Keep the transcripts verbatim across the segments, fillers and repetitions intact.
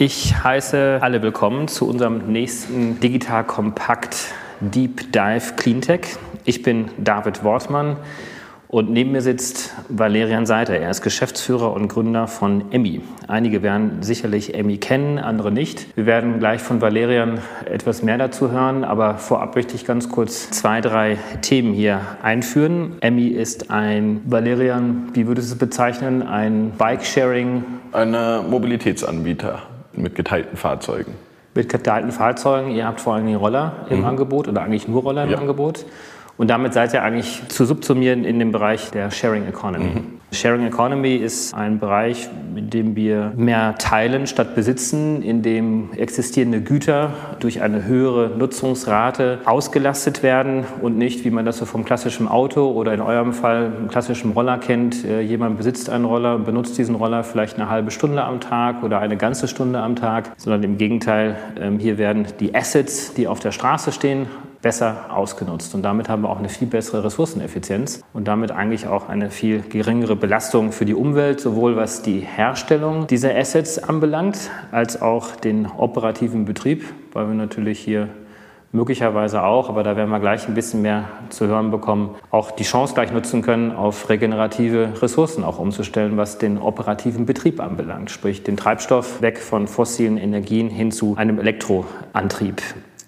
Ich heiße alle willkommen zu unserem nächsten Digital Kompakt Deep Dive Cleantech. Ich bin David Wortmann und neben mir sitzt Valerian Seither. Er ist Geschäftsführer und Gründer von Emmy. Einige werden sicherlich Emmy kennen, andere nicht. Wir werden gleich von Valerian etwas mehr dazu hören, aber vorab möchte ich ganz kurz zwei, drei Themen hier einführen. Emmy ist ein, Valerian, wie würdest du es bezeichnen, ein Bike-Sharing? Ein Mobilitätsanbieter. Mit geteilten Fahrzeugen. Mit geteilten Fahrzeugen. Ihr habt vor allem Roller im mhm. Angebot oder eigentlich nur Roller im ja. Angebot. Und damit seid ihr eigentlich zu subsumieren in dem Bereich der Sharing Economy. Mhm. Sharing Economy ist ein Bereich, in dem wir mehr teilen statt besitzen, in dem existierende Güter durch eine höhere Nutzungsrate ausgelastet werden und nicht, wie man das so vom klassischen Auto oder in eurem Fall vom klassischen Roller kennt. Jemand besitzt einen Roller und benutzt diesen Roller vielleicht eine halbe Stunde am Tag oder eine ganze Stunde am Tag, sondern im Gegenteil, hier werden die Assets, die auf der Straße stehen, besser ausgenutzt. Und damit haben wir auch eine viel bessere Ressourceneffizienz und damit eigentlich auch eine viel geringere Belastung für die Umwelt, sowohl was die Herstellung dieser Assets anbelangt, als auch den operativen Betrieb, weil wir natürlich hier möglicherweise auch, aber da werden wir gleich ein bisschen mehr zu hören bekommen, auch die Chance gleich nutzen können, auf regenerative Ressourcen auch umzustellen, was den operativen Betrieb anbelangt, sprich den Treibstoff weg von fossilen Energien hin zu einem Elektroantrieb.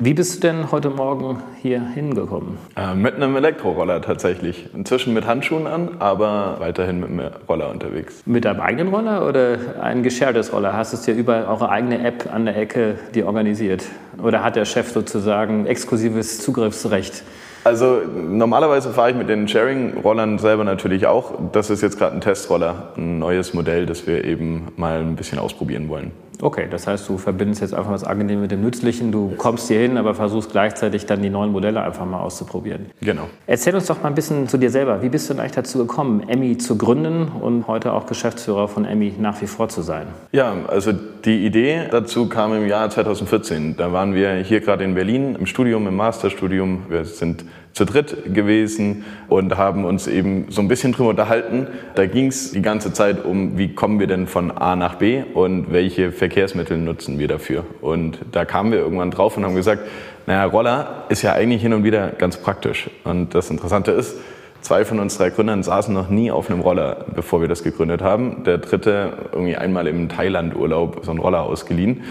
Wie bist du denn heute Morgen hier hingekommen? Äh, mit einem Elektroroller tatsächlich. Inzwischen mit Handschuhen an, aber weiterhin mit einem Roller unterwegs. Mit deinem eigenen Roller oder ein geshartes Roller? Hast du es dir über eure eigene App an der Ecke die organisiert? Oder hat der Chef sozusagen exklusives Zugriffsrecht? Also normalerweise fahre ich mit den Sharing-Rollern selber natürlich auch. Das ist jetzt gerade ein Testroller, ein neues Modell, das wir eben mal ein bisschen ausprobieren wollen. Okay, das heißt, du verbindest jetzt einfach das Angenehme mit dem Nützlichen, du kommst hier hin, aber versuchst gleichzeitig dann die neuen Modelle einfach mal auszuprobieren. Genau. Erzähl uns doch mal ein bisschen zu dir selber. Wie bist du denn eigentlich dazu gekommen, Emmy zu gründen und heute auch Geschäftsführer von Emmy nach wie vor zu sein? Ja, also die Idee dazu kam im Jahr zweitausendvierzehn. Da waren wir hier gerade in Berlin im Studium, im Masterstudium. Wir sind zu dritt gewesen und haben uns eben so ein bisschen drüber unterhalten. Da ging es die ganze Zeit um, wie kommen wir denn von A nach B und welche Verkehrsmittel nutzen wir dafür. Und da kamen wir irgendwann drauf und haben gesagt, naja, Roller ist ja eigentlich hin und wieder ganz praktisch. Und das Interessante ist, zwei von uns drei Gründern saßen noch nie auf einem Roller, bevor wir das gegründet haben. Der dritte irgendwie einmal im Thailand-Urlaub so einen Roller ausgeliehen.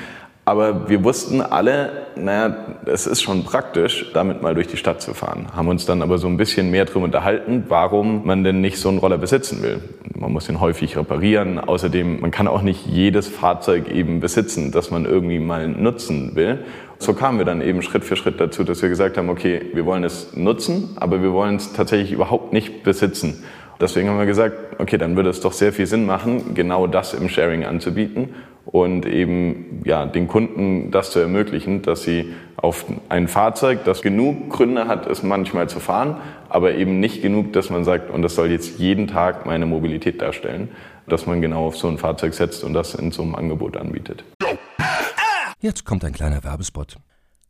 Aber wir wussten alle, naja, es ist schon praktisch, damit mal durch die Stadt zu fahren. Haben uns dann aber so ein bisschen mehr drüber unterhalten, warum man denn nicht so einen Roller besitzen will. Man muss ihn häufig reparieren. Außerdem, man kann auch nicht jedes Fahrzeug eben besitzen, das man irgendwie mal nutzen will. So kamen wir dann eben Schritt für Schritt dazu, dass wir gesagt haben, okay, wir wollen es nutzen, aber wir wollen es tatsächlich überhaupt nicht besitzen. Deswegen haben wir gesagt, okay, dann würde es doch sehr viel Sinn machen, genau das im Sharing anzubieten. Und eben ja, den Kunden das zu ermöglichen, dass sie auf ein Fahrzeug, das genug Gründe hat, es manchmal zu fahren, aber eben nicht genug, dass man sagt, und das soll jetzt jeden Tag meine Mobilität darstellen, dass man genau auf so ein Fahrzeug setzt und das in so einem Angebot anbietet. Jetzt kommt ein kleiner Werbespot.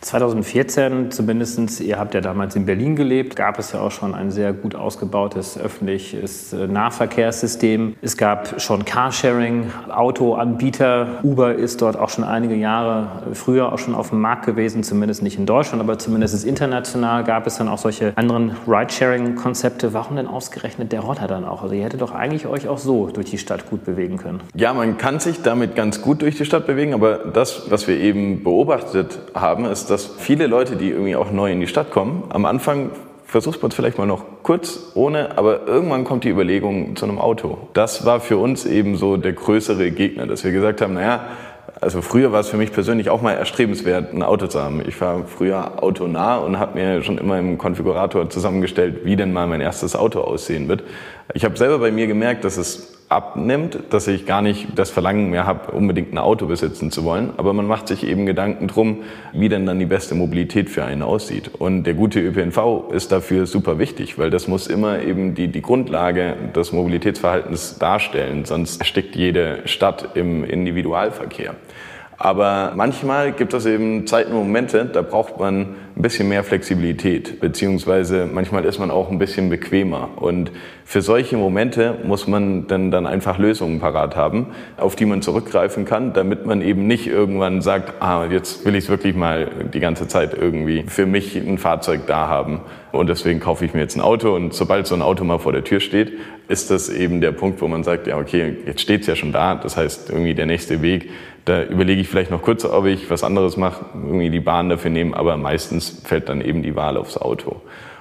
zweitausendvierzehn zumindest, ihr habt ja damals in Berlin gelebt, gab es ja auch schon ein sehr gut ausgebautes öffentliches Nahverkehrssystem. Es gab schon Carsharing, Autoanbieter. Uber ist dort auch schon einige Jahre früher auch schon auf dem Markt gewesen, zumindest nicht in Deutschland, aber zumindest international gab es dann auch solche anderen Ridesharing-Konzepte. Warum denn ausgerechnet der Roller dann auch? Also ihr hättet doch eigentlich euch auch so durch die Stadt gut bewegen können. Ja, man kann sich damit ganz gut durch die Stadt bewegen, aber das, was wir eben beobachtet haben, ist, dass dass viele Leute, die irgendwie auch neu in die Stadt kommen, am Anfang versucht man es vielleicht mal noch kurz, ohne, aber irgendwann kommt die Überlegung zu einem Auto. Das war für uns eben so der größere Gegner, dass wir gesagt haben, naja, also früher war es für mich persönlich auch mal erstrebenswert, ein Auto zu haben. Ich war früher autonah und habe mir schon immer im Konfigurator zusammengestellt, wie denn mal mein erstes Auto aussehen wird. Ich habe selber bei mir gemerkt, dass es abnimmt, dass ich gar nicht das Verlangen mehr habe, unbedingt ein Auto besitzen zu wollen. Aber man macht sich eben Gedanken drum, wie denn dann die beste Mobilität für einen aussieht. Und der gute ÖPNV ist dafür super wichtig, weil das muss immer eben die, die Grundlage des Mobilitätsverhaltens darstellen. Sonst erstickt jede Stadt im Individualverkehr. Aber manchmal gibt es eben Zeiten und Momente, da braucht man ein bisschen mehr Flexibilität, beziehungsweise manchmal ist man auch ein bisschen bequemer. Und für solche Momente muss man dann, dann einfach Lösungen parat haben, auf die man zurückgreifen kann, damit man eben nicht irgendwann sagt, ah, jetzt will ich es wirklich mal die ganze Zeit irgendwie für mich ein Fahrzeug da haben. Und deswegen kaufe ich mir jetzt ein Auto. Und sobald so ein Auto mal vor der Tür steht, ist das eben der Punkt, wo man sagt, ja, okay, jetzt steht es ja schon da. Das heißt, irgendwie der nächste Weg, da überlege ich vielleicht noch kurz, ob ich was anderes mache, irgendwie die Bahn dafür nehmen. Aber meistens fällt dann eben die Wahl aufs Auto.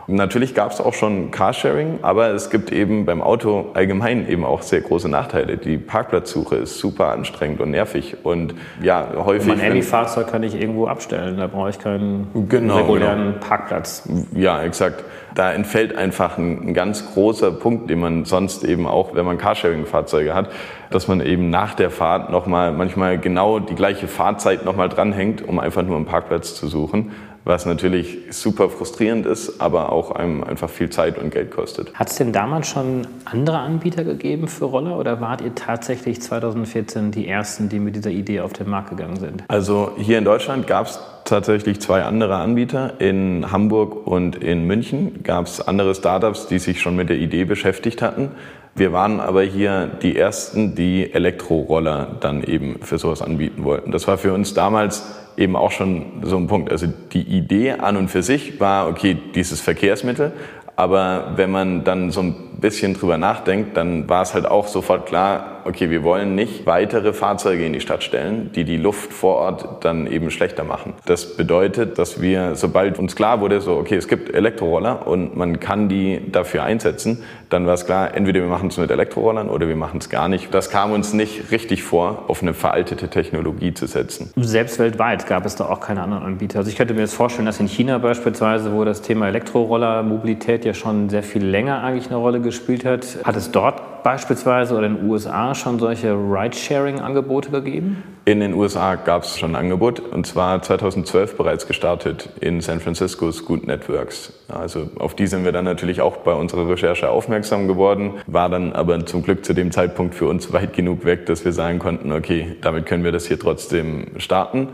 Und natürlich gab es auch schon Carsharing, aber es gibt eben beim Auto allgemein eben auch sehr große Nachteile. Die Parkplatzsuche ist super anstrengend und nervig und ja, häufig... Mein Handyfahrzeug kann ich irgendwo abstellen, da brauche ich keinen genau, regulären genau. Parkplatz. Ja, exakt. Da entfällt einfach ein, ein ganz großer Punkt, den man sonst eben auch, wenn man Carsharing-Fahrzeuge hat, dass man eben nach der Fahrt nochmal manchmal genau die gleiche Fahrzeit nochmal dranhängt, um einfach nur einen Parkplatz zu suchen. Was natürlich super frustrierend ist, aber auch einem einfach viel Zeit und Geld kostet. Hat es denn damals schon andere Anbieter gegeben für Roller oder wart ihr tatsächlich zweitausendvierzehn die Ersten, die mit dieser Idee auf den Markt gegangen sind? Also hier in Deutschland gab es tatsächlich zwei andere Anbieter. In Hamburg und in München gab es andere Startups, die sich schon mit der Idee beschäftigt hatten. Wir waren aber hier die Ersten, die Elektroroller dann eben für sowas anbieten wollten. Das war für uns damals eben auch schon so ein Punkt. Also die Idee an und für sich war, okay, dieses Verkehrsmittel. Aber wenn man dann so ein bisschen drüber nachdenkt, dann war es halt auch sofort klar, okay, wir wollen nicht weitere Fahrzeuge in die Stadt stellen, die die Luft vor Ort dann eben schlechter machen. Das bedeutet, dass wir, sobald uns klar wurde, so, okay, es gibt Elektroroller und man kann die dafür einsetzen, dann war es klar, entweder wir machen es mit Elektrorollern oder wir machen es gar nicht. Das kam uns nicht richtig vor, auf eine veraltete Technologie zu setzen. Selbst weltweit gab es da auch keine anderen Anbieter. Also ich könnte mir jetzt vorstellen, dass in China beispielsweise, wo das Thema Elektroroller, Mobilität ja schon sehr viel länger eigentlich eine Rolle gespielt hat, hat es dort beispielsweise oder in den U S A schon solche Ridesharing-Angebote gegeben? In den U S A gab es schon ein Angebot und zwar zweitausendzwölf bereits gestartet in San Francisco Scoot Networks. Also auf die sind wir dann natürlich auch bei unserer Recherche aufmerksam geworden, war dann aber zum Glück zu dem Zeitpunkt für uns weit genug weg, dass wir sagen konnten, okay, damit können wir das hier trotzdem starten.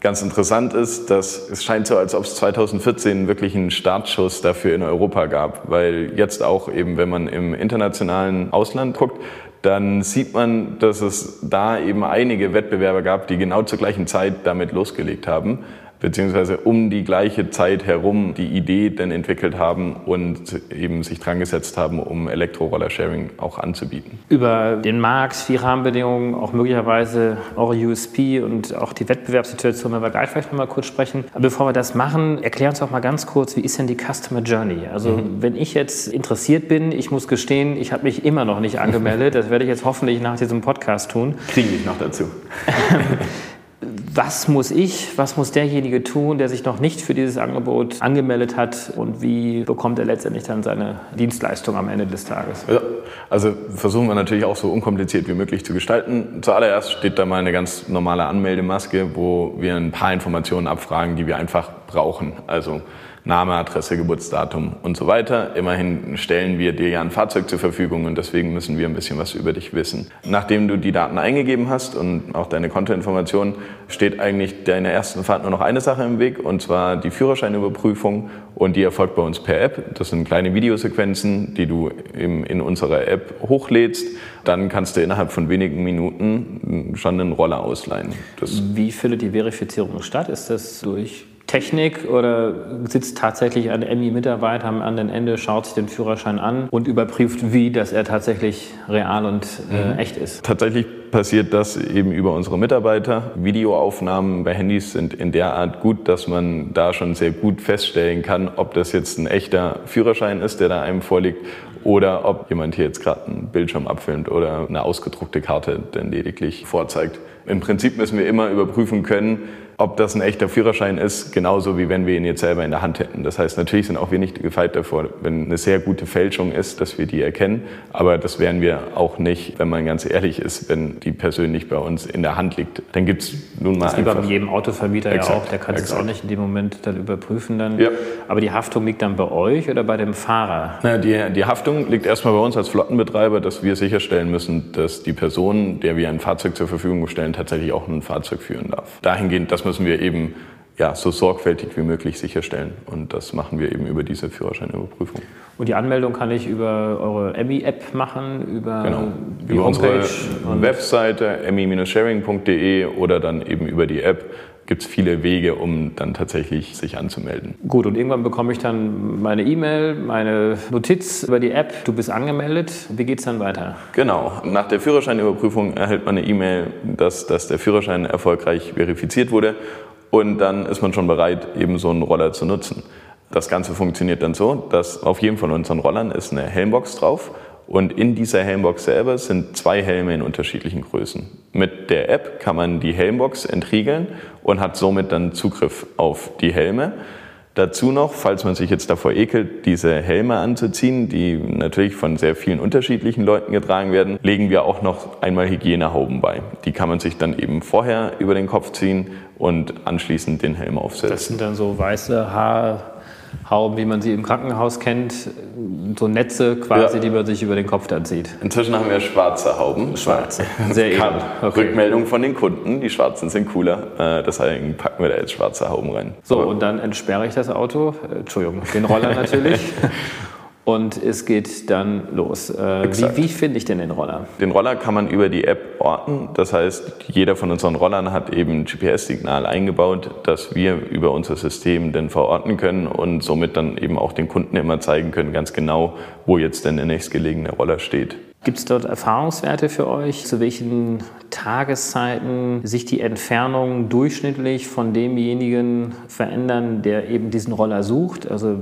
Ganz interessant ist, dass es scheint so, als ob es zweitausendvierzehn wirklich einen Startschuss dafür in Europa gab, weil jetzt auch eben, wenn man im internationalen Ausland guckt, dann sieht man, dass es da eben einige Wettbewerber gab, die genau zur gleichen Zeit damit losgelegt haben, beziehungsweise um die gleiche Zeit herum die Idee dann entwickelt haben und eben sich dran gesetzt haben, um Elektroroller-Sharing auch anzubieten. Über den Markt, die Rahmenbedingungen, auch möglicherweise eure U S P und auch die Wettbewerbssituation, wenn wir gleich vielleicht noch mal kurz sprechen. Aber bevor wir das machen, erklär uns doch mal ganz kurz, wie ist denn die Customer Journey? Also mhm. wenn ich jetzt interessiert bin, ich muss gestehen, ich habe mich immer noch nicht angemeldet. Das werde ich jetzt hoffentlich nach diesem Podcast tun. Kriege ich noch dazu. Was muss ich, was muss derjenige tun, der sich noch nicht für dieses Angebot angemeldet hat und wie bekommt er letztendlich dann seine Dienstleistung am Ende des Tages? Ja, also versuchen wir natürlich auch so unkompliziert wie möglich zu gestalten. Zuallererst steht da mal eine ganz normale Anmeldemaske, wo wir ein paar Informationen abfragen, die wir einfach brauchen, also Name, Adresse, Geburtsdatum und so weiter. Immerhin stellen wir dir ja ein Fahrzeug zur Verfügung und deswegen müssen wir ein bisschen was über dich wissen. Nachdem du die Daten eingegeben hast und auch deine Kontoinformationen, steht eigentlich deiner ersten Fahrt nur noch eine Sache im Weg, und zwar die Führerscheinüberprüfung, und die erfolgt bei uns per App. Das sind kleine Videosequenzen, die du im, in unserer App hochlädst. Dann kannst du innerhalb von wenigen Minuten schon einen Roller ausleihen. Das Wie findet die Verifizierung statt? Ist das durch Technik oder sitzt tatsächlich ein Emmy-Mitarbeiter am anderen Ende, schaut sich den Führerschein an und überprüft, wie, dass er tatsächlich real und äh, mhm. echt ist? Tatsächlich passiert das eben über unsere Mitarbeiter. Videoaufnahmen bei Handys sind in der Art gut, dass man da schon sehr gut feststellen kann, ob das jetzt ein echter Führerschein ist, der da einem vorliegt, oder ob jemand hier jetzt gerade einen Bildschirm abfilmt oder eine ausgedruckte Karte dann lediglich vorzeigt. Im Prinzip müssen wir immer überprüfen können, ob das ein echter Führerschein ist, genauso wie wenn wir ihn jetzt selber in der Hand hätten. Das heißt, natürlich sind auch wir nicht gefeit davor, wenn eine sehr gute Fälschung ist, dass wir die erkennen. Aber das wären wir auch nicht, wenn man ganz ehrlich ist, wenn die persönlich bei uns in der Hand liegt. Dann gibt es nun mal das einfach... Das ist bei jedem Autovermieter exakt, ja auch, der kann es auch nicht in dem Moment dann überprüfen. Dann. Ja. Aber die Haftung liegt dann bei euch oder bei dem Fahrer? Na, die, die Haftung liegt erstmal bei uns als Flottenbetreiber, dass wir sicherstellen müssen, dass die Person, der wir ein Fahrzeug zur Verfügung stellen, tatsächlich auch ein Fahrzeug führen darf. Dahingehend, dass man müssen wir eben ja, so sorgfältig wie möglich sicherstellen. Und das machen wir eben über diese Führerscheinüberprüfung. Und die Anmeldung kann ich über eure Emmy-App machen, über genau. die über Homepage? Unsere Webseite emmy dash sharing punkt de oder dann eben über die App. Gibt es viele Wege, um dann tatsächlich sich anzumelden. Gut, und irgendwann bekomme ich dann meine E-Mail, meine Notiz über die App. Du bist angemeldet. Wie geht's dann weiter? Genau. Nach der Führerscheinüberprüfung erhält man eine E-Mail, dass, dass der Führerschein erfolgreich verifiziert wurde. Und dann ist man schon bereit, eben so einen Roller zu nutzen. Das Ganze funktioniert dann so, dass auf jedem von unseren Rollern ist eine Helmbox drauf. Und in dieser Helmbox selber sind zwei Helme in unterschiedlichen Größen. Mit der App kann man die Helmbox entriegeln und hat somit dann Zugriff auf die Helme. Dazu noch, falls man sich jetzt davor ekelt, diese Helme anzuziehen, die natürlich von sehr vielen unterschiedlichen Leuten getragen werden, legen wir auch noch einmal Hygienehauben bei. Die kann man sich dann eben vorher über den Kopf ziehen und anschließend den Helm aufsetzen. Das sind dann so weiße Haar... Hauben, wie man sie im Krankenhaus kennt, so Netze quasi, ja. die man sich über den Kopf dann zieht. Inzwischen haben wir schwarze Hauben. Schwarze, sehr edel. Okay. Rückmeldung von den Kunden, die schwarzen sind cooler, deswegen packen wir da jetzt schwarze Hauben rein. So, und dann entsperre ich das Auto, äh, Entschuldigung, den Roller natürlich. Und es geht dann los. Äh, wie, wie finde ich denn den Roller? Den Roller kann man über die App orten. Das heißt, jeder von unseren Rollern hat eben ein G P S-Signal eingebaut, das wir über unser System dann verorten können und somit dann eben auch den Kunden immer zeigen können, ganz genau, wo jetzt denn der nächstgelegene Roller steht. Gibt es dort Erfahrungswerte für euch, zu welchen Tageszeiten sich die Entfernungen durchschnittlich von demjenigen verändern, der eben diesen Roller sucht? Also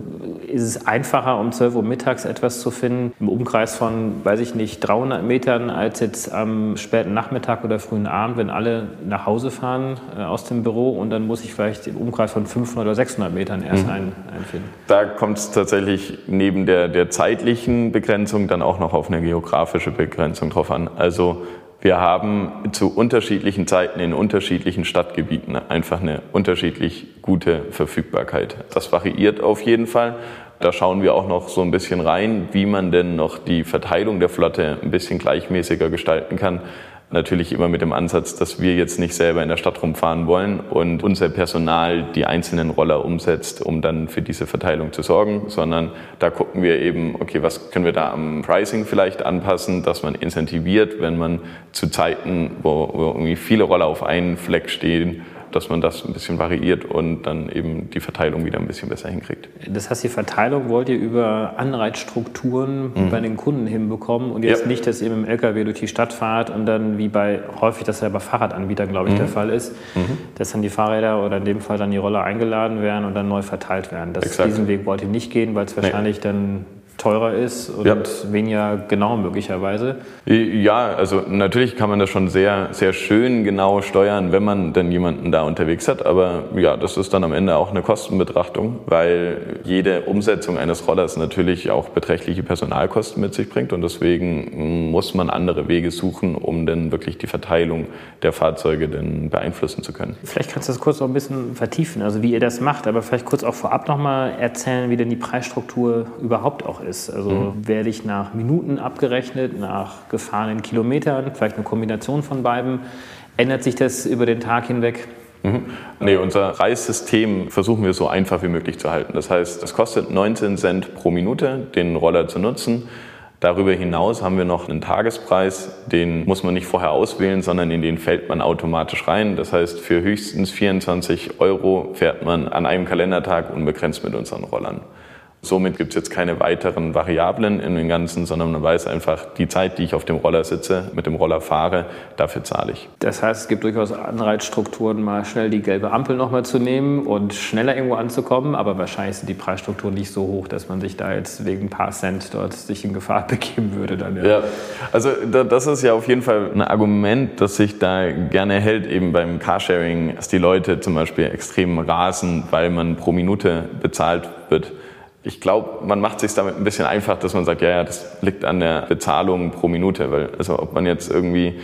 ist es einfacher, um zwölf Uhr mittags etwas zu finden, im Umkreis von, weiß ich nicht, dreihundert Metern, als jetzt am späten Nachmittag oder frühen Abend, wenn alle nach Hause fahren äh, aus dem Büro, und dann muss ich vielleicht im Umkreis von fünfhundert oder sechshundert Metern erst mhm. einen, einen finden? Da kommt es tatsächlich neben der, der zeitlichen Begrenzung dann auch noch auf eine geografische Begrenzung drauf an. Also wir haben zu unterschiedlichen Zeiten in unterschiedlichen Stadtgebieten einfach eine unterschiedlich gute Verfügbarkeit. Das variiert auf jeden Fall. Da schauen wir auch noch so ein bisschen rein, wie man denn noch die Verteilung der Flotte ein bisschen gleichmäßiger gestalten kann. Natürlich immer mit dem Ansatz, dass wir jetzt nicht selber in der Stadt rumfahren wollen und unser Personal die einzelnen Roller umsetzt, um dann für diese Verteilung zu sorgen, sondern da gucken wir eben, okay, was können wir da am Pricing vielleicht anpassen, dass man incentiviert, wenn man zu Zeiten, wo, wo irgendwie viele Roller auf einen Fleck stehen, dass man das ein bisschen variiert und dann eben die Verteilung wieder ein bisschen besser hinkriegt. Das heißt, die Verteilung wollt ihr über Anreizstrukturen mhm. bei den Kunden hinbekommen und jetzt ja. nicht, dass ihr mit dem L K W durch die Stadt fahrt und dann, wie bei häufig das ja bei Fahrradanbietern, glaube ich, mhm. der Fall ist, mhm. dass dann die Fahrräder oder in dem Fall dann die Roller eingeladen werden und dann neu verteilt werden. Das, diesen Weg wollt ihr nicht gehen, weil es wahrscheinlich nee. dann teurer ist und ja. weniger genau möglicherweise. Ja, also natürlich kann man das schon sehr, sehr schön genau steuern, wenn man denn jemanden da unterwegs hat. Aber ja, das ist dann am Ende auch eine Kostenbetrachtung, weil jede Umsetzung eines Rollers natürlich auch beträchtliche Personalkosten mit sich bringt. Und deswegen muss man andere Wege suchen, um dann wirklich die Verteilung der Fahrzeuge dann beeinflussen zu können. Vielleicht kannst du das kurz noch ein bisschen vertiefen, also wie ihr das macht. Aber vielleicht kurz auch vorab nochmal erzählen, wie denn die Preisstruktur überhaupt auch ist. Also mhm. werde ich nach Minuten abgerechnet, nach gefahrenen Kilometern, vielleicht eine Kombination von beiden. Ändert sich das über den Tag hinweg? Mhm. Nee, unser Preissystem versuchen wir so einfach wie möglich zu halten. Das heißt, es kostet neunzehn Cent pro Minute, den Roller zu nutzen. Darüber hinaus haben wir noch einen Tagespreis, den muss man nicht vorher auswählen, sondern in den fällt man automatisch rein. Das heißt, für höchstens vierundzwanzig Euro fährt man an einem Kalendertag unbegrenzt mit unseren Rollern. Somit gibt es jetzt keine weiteren Variablen in dem Ganzen, sondern man weiß einfach, die Zeit, die ich auf dem Roller sitze, mit dem Roller fahre, dafür zahle ich. Das heißt, es gibt durchaus Anreizstrukturen, mal schnell die gelbe Ampel nochmal zu nehmen und schneller irgendwo anzukommen, aber wahrscheinlich sind die Preisstrukturen nicht so hoch, dass man sich da jetzt wegen ein paar Cent dort sich in Gefahr begeben würde. Dann, ja. Ja, also das ist ja auf jeden Fall ein Argument, das sich da gerne hält, eben beim Carsharing, dass die Leute zum Beispiel extrem rasen, weil man pro Minute bezahlt wird. Ich glaube, man macht es sich damit ein bisschen einfach, dass man sagt, ja, ja, das liegt an der Bezahlung pro Minute. Weil, also ob man jetzt irgendwie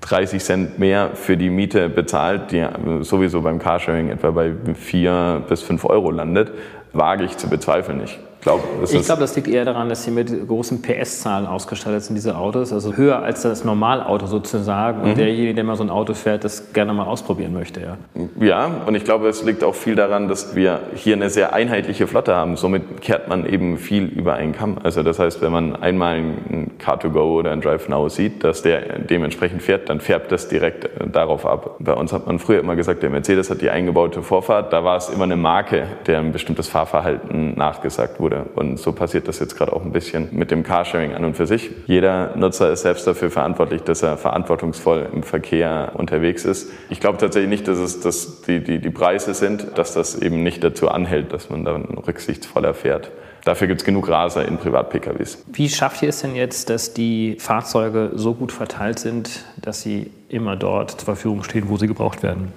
dreißig Cent mehr für die Miete bezahlt, die sowieso beim Carsharing etwa bei vier bis fünf Euro landet, wage ich zu bezweifeln. Ich glaube, das, glaub, das liegt eher daran, dass sie mit großen P S-Zahlen ausgestattet sind, diese Autos. Also höher als das Normalauto sozusagen. Und mhm. derjenige, der mal so ein Auto fährt, das gerne mal ausprobieren möchte. Ja, ja, und ich glaube, es liegt auch viel daran, dass wir hier eine sehr einheitliche Flotte haben. Somit kehrt man eben viel über einen Kamm. Also das heißt, wenn man einmal ein Car to Go oder ein Drive Now sieht, dass der dementsprechend fährt, dann färbt das direkt darauf ab. Bei uns hat man früher immer gesagt, der Mercedes hat die eingebaute Vorfahrt. Da war es immer eine Marke, der ein bestimmtes Fahrverhalten nachgesagt wurde. Und so passiert das jetzt gerade auch ein bisschen mit dem Carsharing an und für sich. Jeder Nutzer ist selbst dafür verantwortlich, dass er verantwortungsvoll im Verkehr unterwegs ist. Ich glaube tatsächlich nicht, dass es dass die, die, die Preise sind, dass das eben nicht dazu anhält, dass man dann rücksichtsvoller fährt. Dafür gibt es genug Raser in Privat-P K Ws. Wie schafft ihr es denn jetzt, dass die Fahrzeuge so gut verteilt sind, dass sie immer dort zur Verfügung stehen, wo sie gebraucht werden?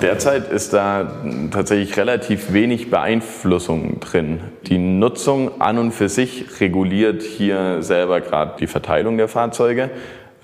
Derzeit ist da tatsächlich relativ wenig Beeinflussung drin. Die Nutzung an und für sich reguliert hier selber gerade die Verteilung der Fahrzeuge.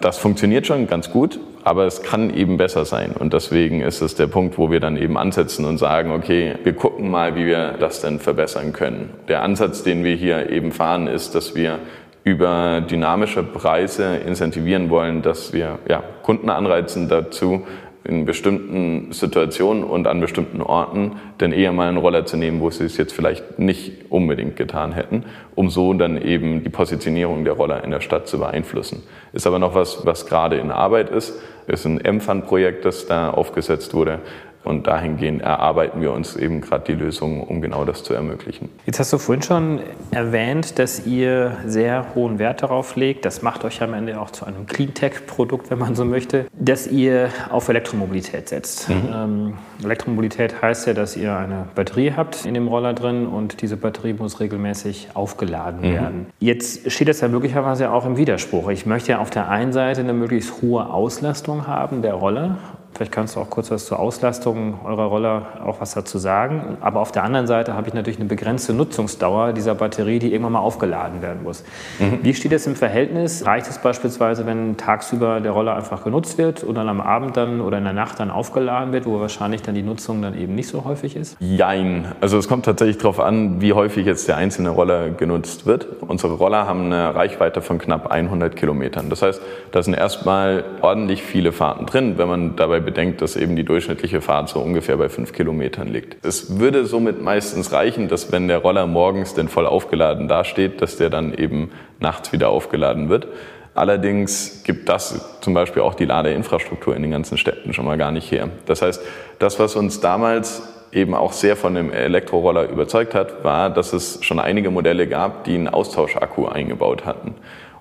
Das funktioniert schon ganz gut, aber es kann eben besser sein. Und deswegen ist es der Punkt, wo wir dann eben ansetzen und sagen, okay, wir gucken mal, wie wir das denn verbessern können. Der Ansatz, den wir hier eben fahren, ist, dass wir über dynamische Preise incentivieren wollen, dass wir ja, Kunden anreizen dazu, in bestimmten Situationen und an bestimmten Orten dann eher mal einen Roller zu nehmen, wo sie es jetzt vielleicht nicht unbedingt getan hätten, um so dann eben die Positionierung der Roller in der Stadt zu beeinflussen. Ist aber noch was, was gerade in Arbeit ist. Ist ein M-Fund-Projekt, das da aufgesetzt wurde. Und dahingehend erarbeiten wir uns eben gerade die Lösungen, um genau das zu ermöglichen. Jetzt hast du vorhin schon erwähnt, dass ihr sehr hohen Wert darauf legt. Das macht euch am Ende auch zu einem Cleantech-Produkt, wenn man so möchte, dass ihr auf Elektromobilität setzt. Mhm. Ähm, Elektromobilität heißt ja, dass ihr eine Batterie habt in dem Roller drin und diese Batterie muss regelmäßig aufgeladen mhm. werden. Jetzt steht das ja möglicherweise auch im Widerspruch. Ich möchte ja auf der einen Seite eine möglichst hohe Auslastung haben der Roller. Vielleicht kannst du auch kurz was zur Auslastung eurer Roller auch was dazu sagen. Aber auf der anderen Seite habe ich natürlich eine begrenzte Nutzungsdauer dieser Batterie, die irgendwann mal aufgeladen werden muss. Mhm. Wie steht das im Verhältnis? Reicht es beispielsweise, wenn tagsüber der Roller einfach genutzt wird und dann am Abend dann oder in der Nacht dann aufgeladen wird, wo wahrscheinlich dann die Nutzung dann eben nicht so häufig ist? Jein. Also es kommt tatsächlich darauf an, wie häufig jetzt der einzelne Roller genutzt wird. Unsere Roller haben eine Reichweite von knapp hundert Kilometern. Das heißt, da sind erstmal ordentlich viele Fahrten drin, wenn man dabei bedenkt, dass eben die durchschnittliche Fahrt so ungefähr bei fünf Kilometern liegt. Es würde somit meistens reichen, dass wenn der Roller morgens denn voll aufgeladen dasteht, dass der dann eben nachts wieder aufgeladen wird. Allerdings gibt das zum Beispiel auch die Ladeinfrastruktur in den ganzen Städten schon mal gar nicht her. Das heißt, das, was uns damals eben auch sehr von dem Elektroroller überzeugt hat, war, dass es schon einige Modelle gab, die einen Austauschakku eingebaut hatten.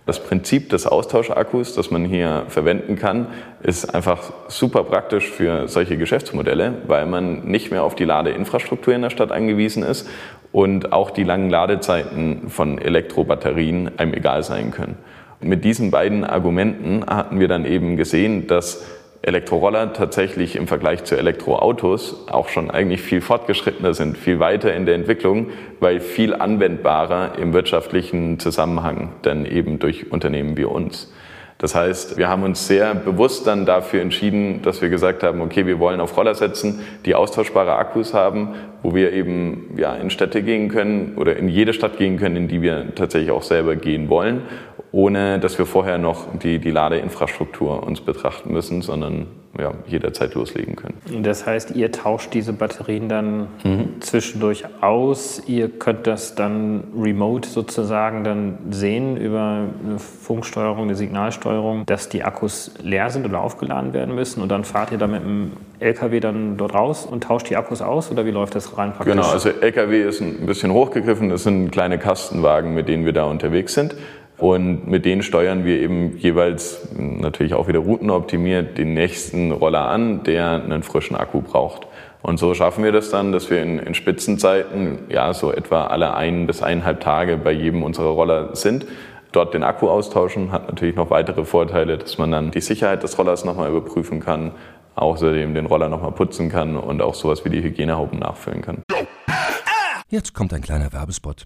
Das Prinzip des Austauschakkus, das man hier verwenden kann, ist einfach super praktisch für solche Geschäftsmodelle, weil man nicht mehr auf die Ladeinfrastruktur in der Stadt angewiesen ist und auch die langen Ladezeiten von Elektrobatterien einem egal sein können. Und mit diesen beiden Argumenten hatten wir dann eben gesehen, dass Elektroroller tatsächlich im Vergleich zu Elektroautos auch schon eigentlich viel fortgeschrittener sind, viel weiter in der Entwicklung, weil viel anwendbarer im wirtschaftlichen Zusammenhang dann eben durch Unternehmen wie uns. Das heißt, wir haben uns sehr bewusst dann dafür entschieden, dass wir gesagt haben, okay, wir wollen auf Roller setzen, die austauschbare Akkus haben, wo wir eben ja in Städte gehen können oder in jede Stadt gehen können, in die wir tatsächlich auch selber gehen wollen, ohne dass wir vorher noch die, die Ladeinfrastruktur uns betrachten müssen, sondern ja, jederzeit loslegen können. Das heißt, ihr tauscht diese Batterien dann mhm. zwischendurch aus. Ihr könnt das dann remote sozusagen dann sehen über eine Funksteuerung, eine Signalsteuerung, dass die Akkus leer sind oder aufgeladen werden müssen. Und dann fahrt ihr dann mit dem L K W dann dort raus und tauscht die Akkus aus? Oder wie läuft das rein praktisch? Genau, also L K W ist ein bisschen hochgegriffen. Das sind kleine Kastenwagen, mit denen wir da unterwegs sind. Und mit denen steuern wir eben jeweils, natürlich auch wieder routenoptimiert, den nächsten Roller an, der einen frischen Akku braucht. Und so schaffen wir das dann, dass wir in, in Spitzenzeiten, ja, so etwa alle ein bis eineinhalb Tage bei jedem unserer Roller sind. Dort den Akku austauschen, hat natürlich noch weitere Vorteile, dass man dann die Sicherheit des Rollers nochmal überprüfen kann, außerdem den Roller nochmal putzen kann und auch sowas wie die Hygienehauben nachfüllen kann. Jetzt kommt ein kleiner Werbespot.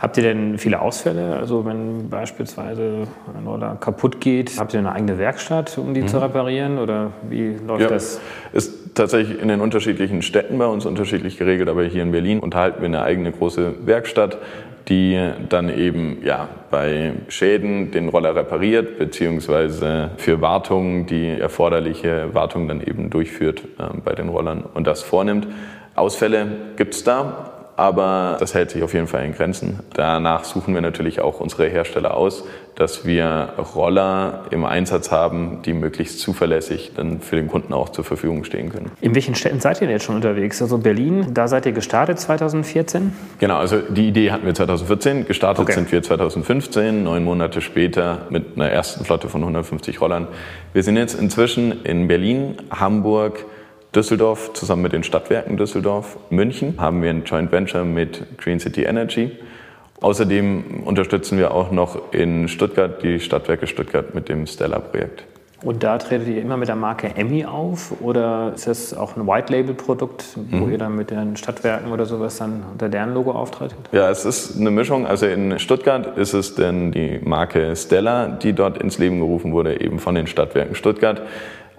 Habt ihr denn viele Ausfälle? Also wenn beispielsweise ein Roller kaputt geht, habt ihr eine eigene Werkstatt, um die mhm. zu reparieren? Oder wie läuft ja, das? Ist tatsächlich in den unterschiedlichen Städten bei uns unterschiedlich geregelt, aber hier in Berlin unterhalten wir eine eigene große Werkstatt, die dann eben ja bei Schäden den Roller repariert beziehungsweise für Wartungen die erforderliche Wartung dann eben durchführt äh, bei den Rollern und das vornimmt. Ausfälle gibt's da, aber das hält sich auf jeden Fall in Grenzen. Danach suchen wir natürlich auch unsere Hersteller aus, dass wir Roller im Einsatz haben, die möglichst zuverlässig dann für den Kunden auch zur Verfügung stehen können. In welchen Städten seid ihr denn jetzt schon unterwegs? Also Berlin, da seid ihr gestartet zwanzig vierzehn? Genau, also die Idee hatten wir zwanzig vierzehn. Gestartet okay. sind wir zwanzig fünfzehn, neun Monate später mit einer ersten Flotte von hundertfünfzig Rollern. Wir sind jetzt inzwischen in Berlin, Hamburg, Düsseldorf, zusammen mit den Stadtwerken Düsseldorf, München haben wir ein Joint Venture mit Green City Energy. Außerdem unterstützen wir auch noch in Stuttgart die Stadtwerke Stuttgart mit dem Stella-Projekt. Und da tretet ihr immer mit der Marke Emmy auf oder ist das auch ein White-Label-Produkt, wo mhm. ihr dann mit den Stadtwerken oder sowas dann unter deren Logo auftretet? Ja, es ist eine Mischung. Also in Stuttgart ist es denn die Marke Stella, die dort ins Leben gerufen wurde, eben von den Stadtwerken Stuttgart.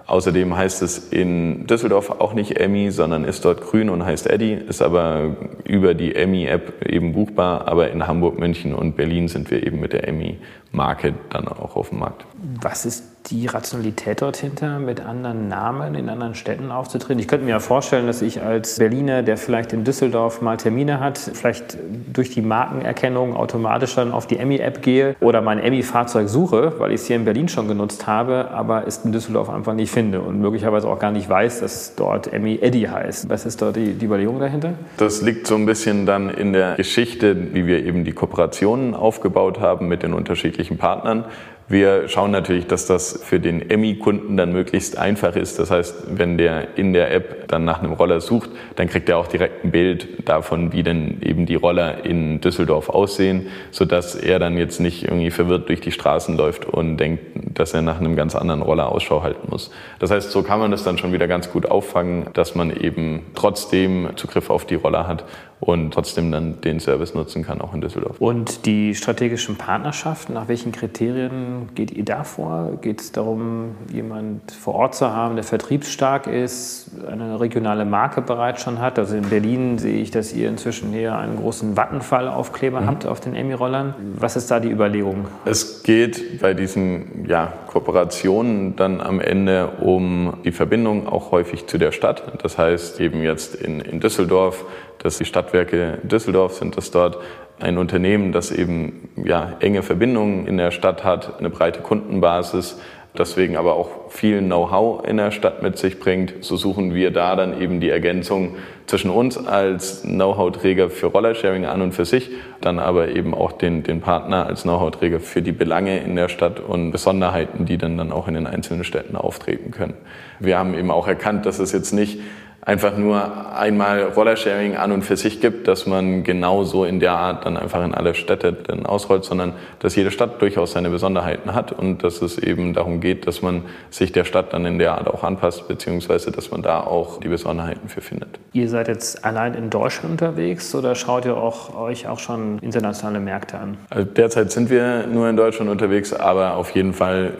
Außerdem heißt es in Düsseldorf auch nicht Emmy, sondern ist dort grün und heißt Eddy, ist aber über die Emmy-App eben buchbar. Aber in Hamburg, München und Berlin sind wir eben mit der Emmy-Marke dann auch auf dem Markt. Was ist die Rationalität dort hinter, mit anderen Namen in anderen Städten aufzutreten? Ich könnte mir ja vorstellen, dass ich als Berliner, der vielleicht in Düsseldorf mal Termine hat, vielleicht durch die Markenerkennung automatisch dann auf die Emmy-App gehe oder mein Emmy-Fahrzeug suche, weil ich es hier in Berlin schon genutzt habe, aber es in Düsseldorf einfach nicht finde und möglicherweise auch gar nicht weiß, dass dort Emmy Eddy heißt. Was ist dort die, die Überlegung dahinter? Das liegt so ein bisschen dann in der Geschichte, wie wir eben die Kooperationen aufgebaut haben mit den unterschiedlichen Partnern. Wir schauen natürlich, dass das für den Emmy-Kunden dann möglichst einfach ist. Das heißt, wenn der in der App dann nach einem Roller sucht, dann kriegt er auch direkt ein Bild davon, wie denn eben die Roller in Düsseldorf aussehen, sodass er dann jetzt nicht irgendwie verwirrt durch die Straßen läuft und denkt, dass er nach einem ganz anderen Roller Ausschau halten muss. Das heißt, so kann man das dann schon wieder ganz gut auffangen, dass man eben trotzdem Zugriff auf die Roller hat und trotzdem dann den Service nutzen kann, auch in Düsseldorf. Und die strategischen Partnerschaften, nach welchen Kriterien geht ihr da vor? Geht es darum, jemanden vor Ort zu haben, der vertriebsstark ist, eine regionale Marke bereits schon hat? Also in Berlin sehe ich, dass ihr inzwischen hier einen großen Vattenfall-Aufkleber mhm. habt auf den Emmy-Rollern. Was ist da die Überlegung? Es geht bei diesen ja, Kooperationen dann am Ende um die Verbindung auch häufig zu der Stadt. Das heißt eben jetzt in, in Düsseldorf, dass die Stadtwerke Düsseldorf sind, dass dort ein Unternehmen, das eben ja, enge Verbindungen in der Stadt hat, eine breite Kundenbasis, deswegen aber auch viel Know-how in der Stadt mit sich bringt. So suchen wir da dann eben die Ergänzung zwischen uns als Know-how-Träger für Rollersharing an und für sich, dann aber eben auch den, den Partner als Know-how-Träger für die Belange in der Stadt und Besonderheiten, die dann, dann auch in den einzelnen Städten auftreten können. Wir haben eben auch erkannt, dass es jetzt nicht einfach nur einmal Rollersharing an und für sich gibt, dass man genauso in der Art dann einfach in alle Städte dann ausrollt, sondern dass jede Stadt durchaus seine Besonderheiten hat und dass es eben darum geht, dass man sich der Stadt dann in der Art auch anpasst, beziehungsweise dass man da auch die Besonderheiten für findet. Ihr seid jetzt allein in Deutschland unterwegs oder schaut ihr auch, euch auch schon internationale Märkte an? Also derzeit sind wir nur in Deutschland unterwegs, aber auf jeden Fall,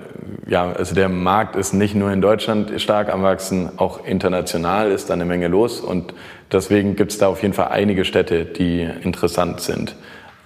ja, also der Markt ist nicht nur in Deutschland stark am Wachsen, auch international ist dann eine Menge los und deswegen gibt es da auf jeden Fall einige Städte, die interessant sind.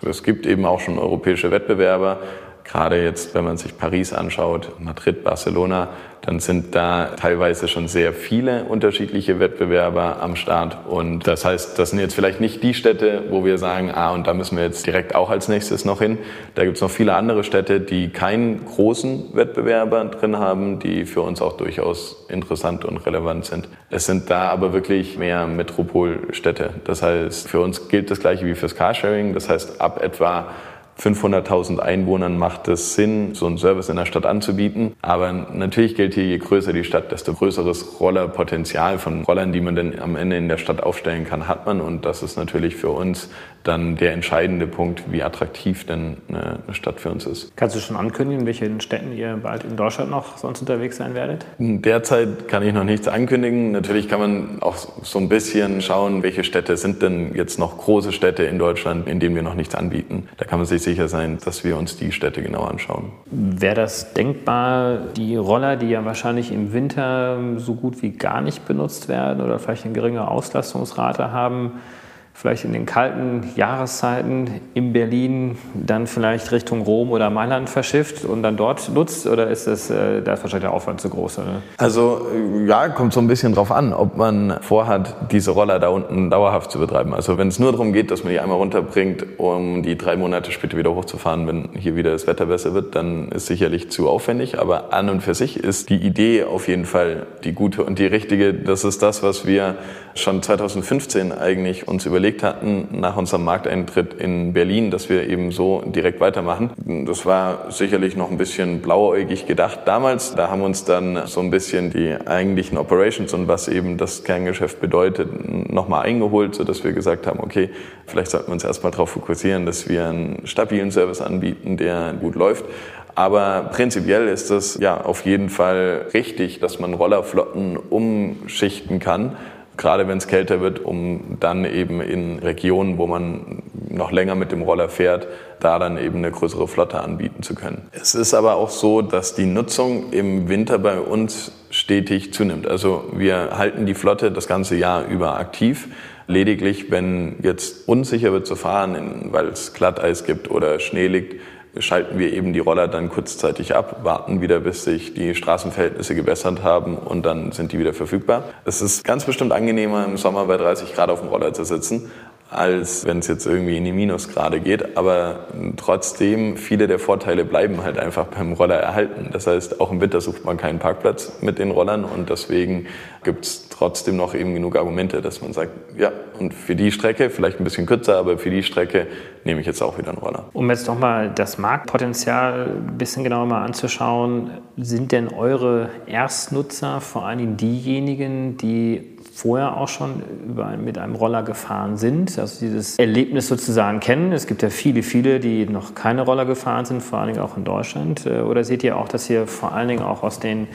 Es gibt eben auch schon europäische Wettbewerber, gerade jetzt, wenn man sich Paris anschaut, Madrid, Barcelona, dann sind da teilweise schon sehr viele unterschiedliche Wettbewerber am Start und das heißt, das sind jetzt vielleicht nicht die Städte, wo wir sagen, ah, und da müssen wir jetzt direkt auch als nächstes noch hin. Da gibt es noch viele andere Städte, die keinen großen Wettbewerber drin haben, die für uns auch durchaus interessant und relevant sind. Es sind da aber wirklich mehr Metropolstädte. Das heißt, für uns gilt das Gleiche wie fürs Carsharing. Das heißt, ab etwa fünfhunderttausend Einwohnern macht es Sinn, so einen Service in der Stadt anzubieten. Aber natürlich gilt hier, je größer die Stadt, desto größeres Rollerpotenzial von Rollern, die man dann am Ende in der Stadt aufstellen kann, hat man. Und das ist natürlich für uns dann der entscheidende Punkt, wie attraktiv denn eine Stadt für uns ist. Kannst du schon ankündigen, in welchen Städten ihr bald in Deutschland noch sonst unterwegs sein werdet? Derzeit kann ich noch nichts ankündigen. Natürlich kann man auch so ein bisschen schauen, welche Städte sind denn jetzt noch große Städte in Deutschland, in denen wir noch nichts anbieten. Da kann man sich sicher sein, dass wir uns die Städte genau anschauen. Wäre das denkbar, die Roller, die ja wahrscheinlich im Winter so gut wie gar nicht benutzt werden oder vielleicht eine geringe Auslastungsrate haben, vielleicht in den kalten Jahreszeiten in Berlin dann vielleicht Richtung Rom oder Mailand verschifft und dann dort nutzt? Oder ist das, äh, da ist wahrscheinlich der Aufwand zu groß? Oder? Also ja, kommt so ein bisschen drauf an, ob man vorhat, diese Roller da unten dauerhaft zu betreiben. Also wenn es nur darum geht, dass man die einmal runterbringt, um die drei Monate später wieder hochzufahren, wenn hier wieder das Wetter besser wird, dann ist sicherlich zu aufwendig. Aber an und für sich ist die Idee auf jeden Fall die gute und die richtige. Das ist das, was wir schon zweitausendfünfzehn eigentlich uns überlegt hatten nach unserem Markteintritt in Berlin, dass wir eben so direkt weitermachen. Das war sicherlich noch ein bisschen blauäugig gedacht damals. Da haben uns dann so ein bisschen die eigentlichen Operations und was eben das Kerngeschäft bedeutet, nochmal eingeholt, sodass wir gesagt haben, okay, vielleicht sollten wir uns erstmal darauf fokussieren, dass wir einen stabilen Service anbieten, der gut läuft. Aber prinzipiell ist es ja auf jeden Fall richtig, dass man Rollerflotten umschichten kann, gerade wenn es kälter wird, um dann eben in Regionen, wo man noch länger mit dem Roller fährt, da dann eben eine größere Flotte anbieten zu können. Es ist aber auch so, dass die Nutzung im Winter bei uns stetig zunimmt. Also wir halten die Flotte das ganze Jahr über aktiv. Lediglich, wenn jetzt unsicher wird zu fahren, weil es Glatteis gibt oder Schnee liegt, schalten wir eben die Roller dann kurzzeitig ab, warten wieder, bis sich die Straßenverhältnisse gebessert haben und dann sind die wieder verfügbar. Es ist ganz bestimmt angenehmer, im Sommer bei dreißig Grad auf dem Roller zu sitzen, als wenn es jetzt irgendwie in die Minusgrade geht. Aber trotzdem, viele der Vorteile bleiben halt einfach beim Roller erhalten. Das heißt, auch im Winter sucht man keinen Parkplatz mit den Rollern und deswegen gibt es trotzdem noch eben genug Argumente, dass man sagt, ja, und für die Strecke, vielleicht ein bisschen kürzer, aber für die Strecke nehme ich jetzt auch wieder einen Roller. Um jetzt nochmal das Marktpotenzial ein bisschen genauer mal anzuschauen, sind denn eure Erstnutzer vor allem diejenigen, die vorher auch schon über, mit einem Roller gefahren sind, also dieses Erlebnis sozusagen kennen. Es gibt ja viele, viele, die noch keine Roller gefahren sind, vor allen Dingen auch in Deutschland. Oder seht ihr auch, dass ihr vor allen Dingen auch aus den,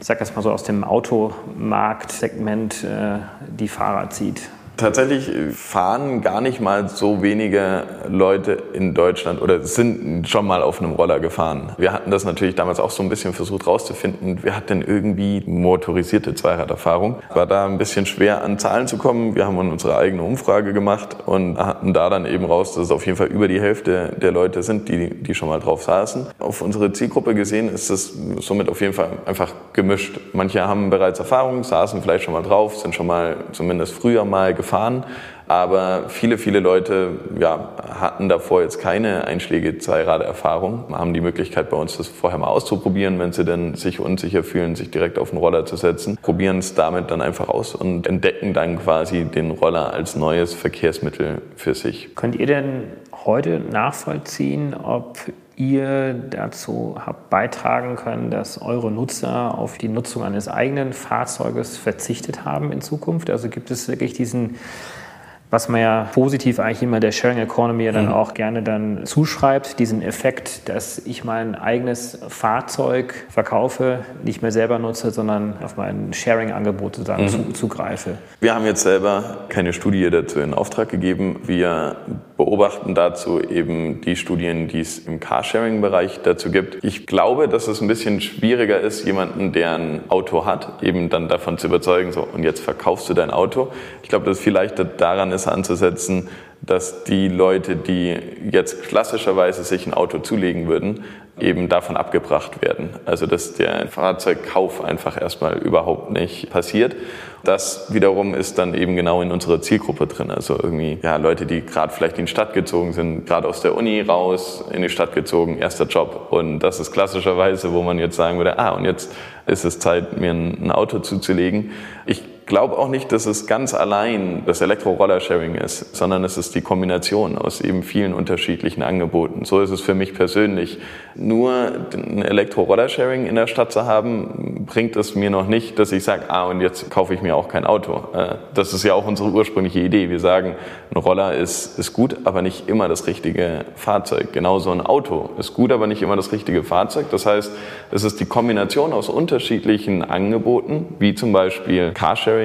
ich sag jetzt mal so, aus dem Automarktsegment äh, die Fahrer zieht? Tatsächlich fahren gar nicht mal so wenige Leute in Deutschland oder sind schon mal auf einem Roller gefahren. Wir hatten das natürlich damals auch so ein bisschen versucht rauszufinden. Wer hat denn irgendwie motorisierte Zweiraderfahrung? War da ein bisschen schwer an Zahlen zu kommen. Wir haben unsere eigene Umfrage gemacht und hatten da dann eben raus, dass es auf jeden Fall über die Hälfte der Leute sind, die, die schon mal drauf saßen. Auf unsere Zielgruppe gesehen ist es somit auf jeden Fall einfach gemischt. Manche haben bereits Erfahrung, saßen vielleicht schon mal drauf, sind schon mal zumindest früher mal gefahren. Fahren. Aber viele, viele Leute ja, hatten davor jetzt keine einschlägige Zweiraderfahrung, haben die Möglichkeit bei uns das vorher mal auszuprobieren, wenn sie dann sich unsicher fühlen, sich direkt auf den Roller zu setzen, probieren es damit dann einfach aus und entdecken dann quasi den Roller als neues Verkehrsmittel für sich. Könnt ihr denn heute nachvollziehen, ob ihr dazu habt beitragen können, dass eure Nutzer auf die Nutzung eines eigenen Fahrzeuges verzichtet haben in Zukunft? Also gibt es wirklich diesen, was man ja positiv eigentlich immer der Sharing Economy ja dann mhm. auch gerne dann zuschreibt, diesen Effekt, dass ich mein eigenes Fahrzeug verkaufe, nicht mehr selber nutze, sondern auf mein Sharing-Angebot sozusagen mhm. zugreife. Wir haben jetzt selber keine Studie dazu in Auftrag gegeben. Wir beobachten dazu eben die Studien, die es im Carsharing-Bereich dazu gibt. Ich glaube, dass es ein bisschen schwieriger ist, jemanden, der ein Auto hat, eben dann davon zu überzeugen, so, und jetzt verkaufst du dein Auto. Ich glaube, das ist viel leichter daran ist anzusetzen, dass die Leute, die jetzt klassischerweise sich ein Auto zulegen würden, eben davon abgebracht werden. Also dass der Fahrzeugkauf einfach erstmal überhaupt nicht passiert. Das wiederum ist dann eben genau in unserer Zielgruppe drin. Also irgendwie ja Leute, die gerade vielleicht in die Stadt gezogen sind, gerade aus der Uni raus, in die Stadt gezogen, erster Job. Und das ist klassischerweise, wo man jetzt sagen würde, ah, und jetzt ist es Zeit, mir ein Auto zuzulegen. Ich Ich glaube auch nicht, dass es ganz allein das Elektro-Roller-Sharing ist, sondern es ist die Kombination aus eben vielen unterschiedlichen Angeboten. So ist es für mich persönlich. Nur ein Elektro-Roller-Sharing in der Stadt zu haben, bringt es mir noch nicht, dass ich sage, ah, und jetzt kaufe ich mir auch kein Auto. Das ist ja auch unsere ursprüngliche Idee. Wir sagen, ein Roller ist, ist gut, aber nicht immer das richtige Fahrzeug. Genauso ein Auto ist gut, aber nicht immer das richtige Fahrzeug. Das heißt, es ist die Kombination aus unterschiedlichen Angeboten, wie zum Beispiel Carsharing,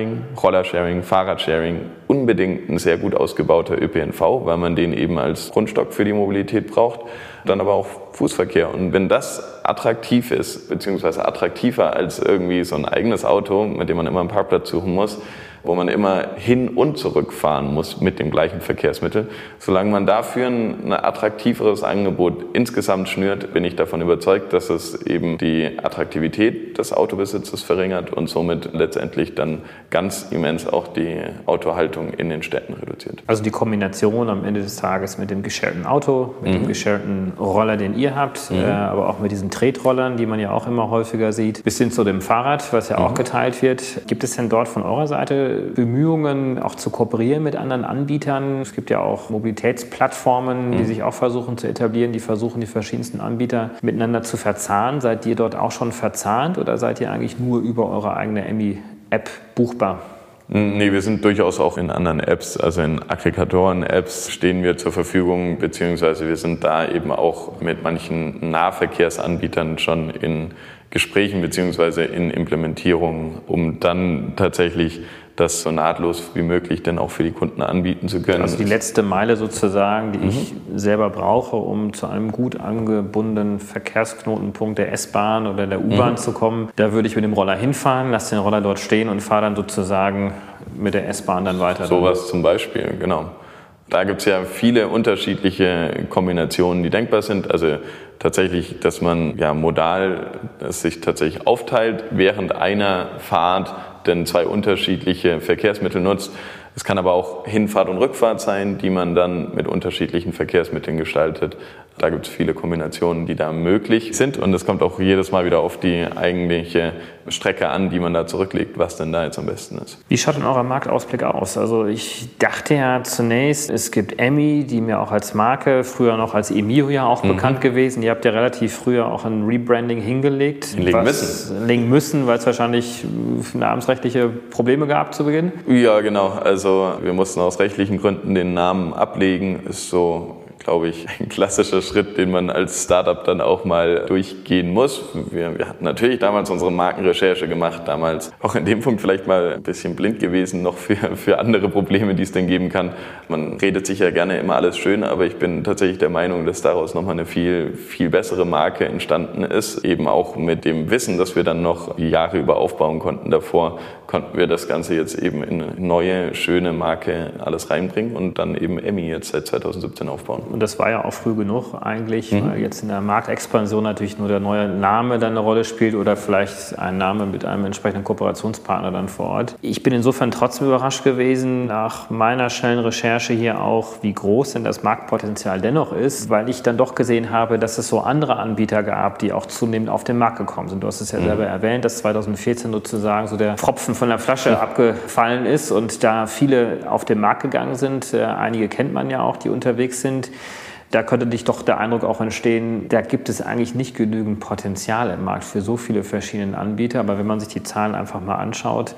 Rollersharing, Fahrradsharing, unbedingt ein sehr gut ausgebauter Ö P N V, weil man den eben als Grundstock für die Mobilität braucht, dann aber auch Fußverkehr. Und wenn das attraktiv ist, beziehungsweise attraktiver als irgendwie so ein eigenes Auto, mit dem man immer einen Parkplatz suchen muss, wo man immer hin und zurück fahren muss mit dem gleichen Verkehrsmittel. Solange man dafür ein attraktiveres Angebot insgesamt schnürt, bin ich davon überzeugt, dass es eben die Attraktivität des Autobesitzes verringert und somit letztendlich dann ganz immens auch die Autohaltung in den Städten reduziert. Also die Kombination am Ende des Tages mit dem gesharten Auto, mit mhm. dem gesharten Roller, den ihr habt, mhm. äh, aber auch mit diesen Tretrollern, die man ja auch immer häufiger sieht, bis hin zu dem Fahrrad, was ja mhm. auch geteilt wird. Gibt es denn dort von eurer Seite Bemühungen, auch zu kooperieren mit anderen Anbietern? Es gibt ja auch Mobilitätsplattformen, die sich auch versuchen zu etablieren, die versuchen, die verschiedensten Anbieter miteinander zu verzahnen. Seid ihr dort auch schon verzahnt oder seid ihr eigentlich nur über eure eigene Emmy-App buchbar? Nee, wir sind durchaus auch in anderen Apps, also in Aggregatoren-Apps stehen wir zur Verfügung, beziehungsweise wir sind da eben auch mit manchen Nahverkehrsanbietern schon in Gesprächen beziehungsweise in Implementierungen, um dann tatsächlich das so nahtlos wie möglich dann auch für die Kunden anbieten zu können. Also die letzte Meile sozusagen, die mhm. ich selber brauche, um zu einem gut angebundenen Verkehrsknotenpunkt der S-Bahn oder der U-Bahn mhm. zu kommen, da würde ich mit dem Roller hinfahren, lasse den Roller dort stehen und fahre dann sozusagen mit der S-Bahn dann weiter. Sowas zum Beispiel, genau. Da gibt es ja viele unterschiedliche Kombinationen, die denkbar sind. Also tatsächlich, dass man ja modal es sich tatsächlich aufteilt, während einer Fahrt dann zwei unterschiedliche Verkehrsmittel nutzt. Es kann aber auch Hinfahrt und Rückfahrt sein, die man dann mit unterschiedlichen Verkehrsmitteln gestaltet. Da gibt es viele Kombinationen, die da möglich sind. Und es kommt auch jedes Mal wieder auf die eigentliche Strecke an, die man da zurücklegt, was denn da jetzt am besten ist. Wie schaut denn euer Marktausblick aus? Also ich dachte ja zunächst, es gibt Emmy, die mir auch als Marke, früher noch als Emio ja auch mhm. bekannt gewesen. Ihr habt ja relativ früher auch ein Rebranding hingelegt. Legen müssen. Legen müssen, weil es wahrscheinlich namensrechtliche Probleme gab zu Beginn. Ja, genau. Also Also wir mussten aus rechtlichen Gründen den Namen ablegen, ist so, glaube ich, ein klassischer Schritt, den man als Startup dann auch mal durchgehen muss. Wir, wir hatten natürlich damals unsere Markenrecherche gemacht, damals auch in dem Punkt vielleicht mal ein bisschen blind gewesen noch für, für andere Probleme, die es denn geben kann. Man redet sich ja gerne immer alles schön, aber ich bin tatsächlich der Meinung, dass daraus nochmal eine viel, viel bessere Marke entstanden ist. Eben auch mit dem Wissen, das wir dann noch die Jahre über aufbauen konnten davor, konnten wir das Ganze jetzt eben in eine neue, schöne Marke alles reinbringen und dann eben Emmy jetzt seit zwanzig siebzehn aufbauen. Und das war ja auch früh genug eigentlich, mhm. weil jetzt in der Marktexpansion natürlich nur der neue Name dann eine Rolle spielt oder vielleicht ein Name mit einem entsprechenden Kooperationspartner dann vor Ort. Ich bin insofern trotzdem überrascht gewesen, nach meiner schnellen Recherche hier auch, wie groß denn das Marktpotenzial dennoch ist, weil ich dann doch gesehen habe, dass es so andere Anbieter gab, die auch zunehmend auf den Markt gekommen sind. Du hast es ja mhm. selber erwähnt, dass zwanzig vierzehn sozusagen so der Pfropfen von der Flasche abgefallen ist und da viele auf den Markt gegangen sind. Einige kennt man ja auch, die unterwegs sind. Da könnte dich doch der Eindruck auch entstehen, da gibt es eigentlich nicht genügend Potenzial im Markt für so viele verschiedene Anbieter. Aber wenn man sich die Zahlen einfach mal anschaut,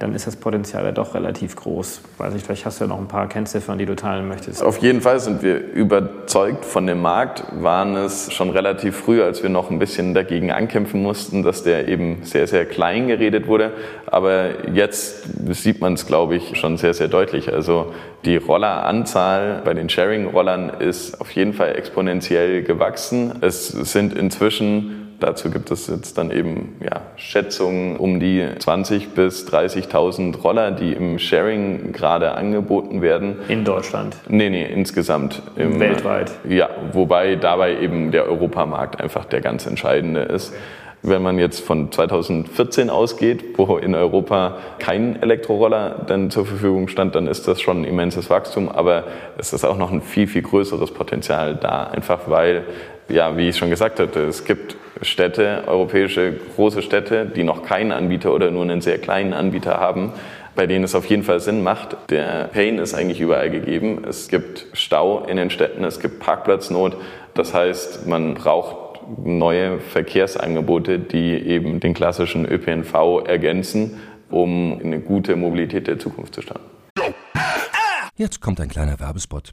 dann ist das Potenzial ja doch relativ groß. Weiß nicht, vielleicht hast du ja noch ein paar Kennziffern, die du teilen möchtest. Auf jeden Fall sind wir überzeugt von dem Markt, waren es schon relativ früh, als wir noch ein bisschen dagegen ankämpfen mussten, dass der eben sehr, sehr klein geredet wurde. Aber jetzt sieht man es, glaube ich, schon sehr, sehr deutlich. Also die Rolleranzahl bei den Sharing-Rollern ist auf jeden Fall exponentiell gewachsen. Es sind inzwischen... Dazu gibt es jetzt dann eben ja, Schätzungen um die zwanzigtausend bis dreißigtausend Roller, die im Sharing gerade angeboten werden. In Deutschland? Nee, nee, insgesamt. Im, Weltweit? Ja, wobei dabei eben der Europamarkt einfach der ganz entscheidende ist. Wenn man jetzt von zwanzig vierzehn ausgeht, wo in Europa kein Elektroroller dann zur Verfügung stand, dann ist das schon ein immenses Wachstum. Aber es ist auch noch ein viel, viel größeres Potenzial da, einfach weil, ja, wie ich schon gesagt hatte, es gibt Städte, europäische große Städte, die noch keinen Anbieter oder nur einen sehr kleinen Anbieter haben, bei denen es auf jeden Fall Sinn macht. Der Pain ist eigentlich überall gegeben. Es gibt Stau in den Städten, es gibt Parkplatznot. Das heißt, man braucht neue Verkehrsangebote, die eben den klassischen Ö P N V ergänzen, um eine gute Mobilität der Zukunft zu starten. Jetzt kommt ein kleiner Werbespot.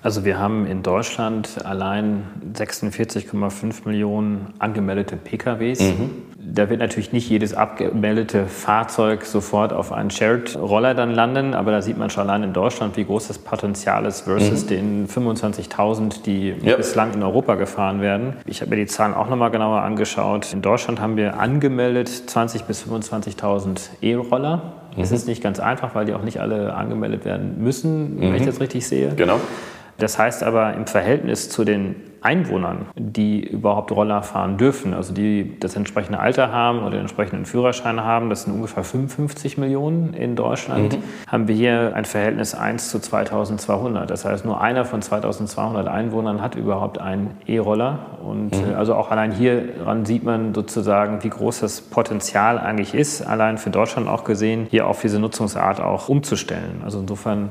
Also wir haben in Deutschland allein sechsundvierzig Komma fünf Millionen angemeldete P K Ws. Mhm. Da wird natürlich nicht jedes abgemeldete Fahrzeug sofort auf einen Shared-Roller dann landen, aber da sieht man schon allein in Deutschland, wie groß das Potenzial ist versus mhm. den fünfundzwanzigtausend, die ja. bislang in Europa gefahren werden. Ich habe mir die Zahlen auch nochmal genauer angeschaut. In Deutschland haben wir angemeldet zwanzigtausend bis fünfundzwanzigtausend E-Roller. Mhm. Das ist nicht ganz einfach, weil die auch nicht alle angemeldet werden müssen, wenn mhm. ich das richtig sehe. Genau. Das heißt aber, im Verhältnis zu den Einwohnern, die überhaupt Roller fahren dürfen, also die das entsprechende Alter haben oder den entsprechenden Führerschein haben, das sind ungefähr fünfundfünfzig Millionen in Deutschland, mhm. haben wir hier ein Verhältnis eins zu zweitausendzweihundert. Das heißt, nur einer von zweitausendzweihundert Einwohnern hat überhaupt einen E-Roller. Und mhm. also auch allein hieran sieht man sozusagen, wie groß das Potenzial eigentlich ist, allein für Deutschland auch gesehen, hier auf diese Nutzungsart auch umzustellen. Also insofern...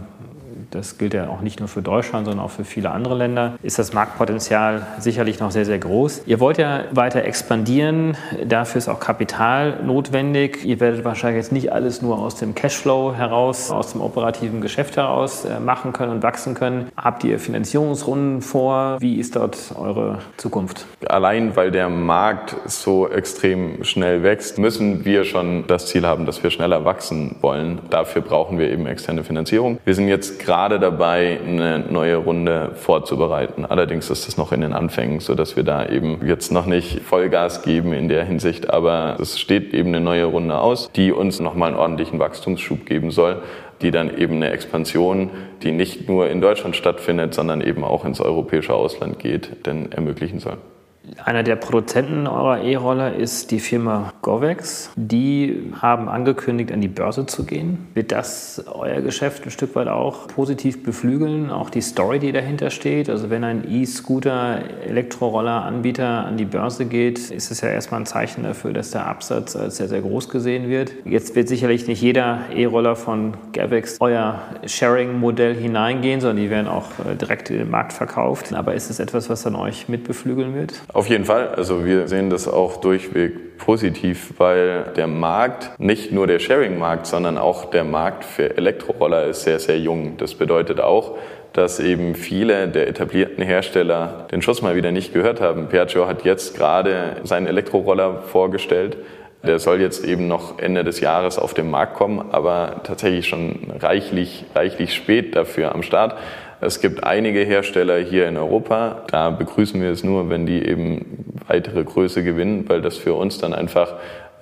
Das gilt ja auch nicht nur für Deutschland, sondern auch für viele andere Länder. Ist das Marktpotenzial sicherlich noch sehr, sehr groß. Ihr wollt ja weiter expandieren. Dafür ist auch Kapital notwendig. Ihr werdet wahrscheinlich jetzt nicht alles nur aus dem Cashflow heraus, aus dem operativen Geschäft heraus machen können und wachsen können. Habt ihr Finanzierungsrunden vor? Wie ist dort eure Zukunft? Allein weil der Markt so extrem schnell wächst, müssen wir schon das Ziel haben, dass wir schneller wachsen wollen. Dafür brauchen wir eben externe Finanzierung. Wir sind jetzt gerade gerade dabei, eine neue Runde vorzubereiten. Allerdings ist das noch in den Anfängen, sodass wir da eben jetzt noch nicht Vollgas geben in der Hinsicht. Aber es steht eben eine neue Runde aus, die uns nochmal einen ordentlichen Wachstumsschub geben soll, die dann eben eine Expansion, die nicht nur in Deutschland stattfindet, sondern eben auch ins europäische Ausland geht, denn ermöglichen soll. Einer der Produzenten eurer E-Roller ist die Firma Govecs. Die haben angekündigt, an die Börse zu gehen. Wird das euer Geschäft ein Stück weit auch positiv beflügeln? Auch die Story, die dahinter steht. Also wenn ein E-Scooter, Elektroroller-Anbieter an die Börse geht, ist es ja erstmal ein Zeichen dafür, dass der Absatz als sehr, sehr groß gesehen wird. Jetzt wird sicherlich nicht jeder E-Roller von Govecs euer Sharing-Modell hineingehen, sondern die werden auch direkt in den Markt verkauft. Aber ist es etwas, was dann euch mit beflügeln wird? Auf jeden Fall. Also wir sehen das auch durchweg positiv, weil der Markt, nicht nur der Sharing-Markt, sondern auch der Markt für Elektroroller ist sehr, sehr jung. Das bedeutet auch, dass eben viele der etablierten Hersteller den Schuss mal wieder nicht gehört haben. Piaggio hat jetzt gerade seinen Elektroroller vorgestellt. Der soll jetzt eben noch Ende des Jahres auf den Markt kommen, aber tatsächlich schon reichlich, reichlich spät dafür am Start. Es gibt einige Hersteller hier in Europa, da begrüßen wir es nur, wenn die eben weitere Größe gewinnen, weil das für uns dann einfach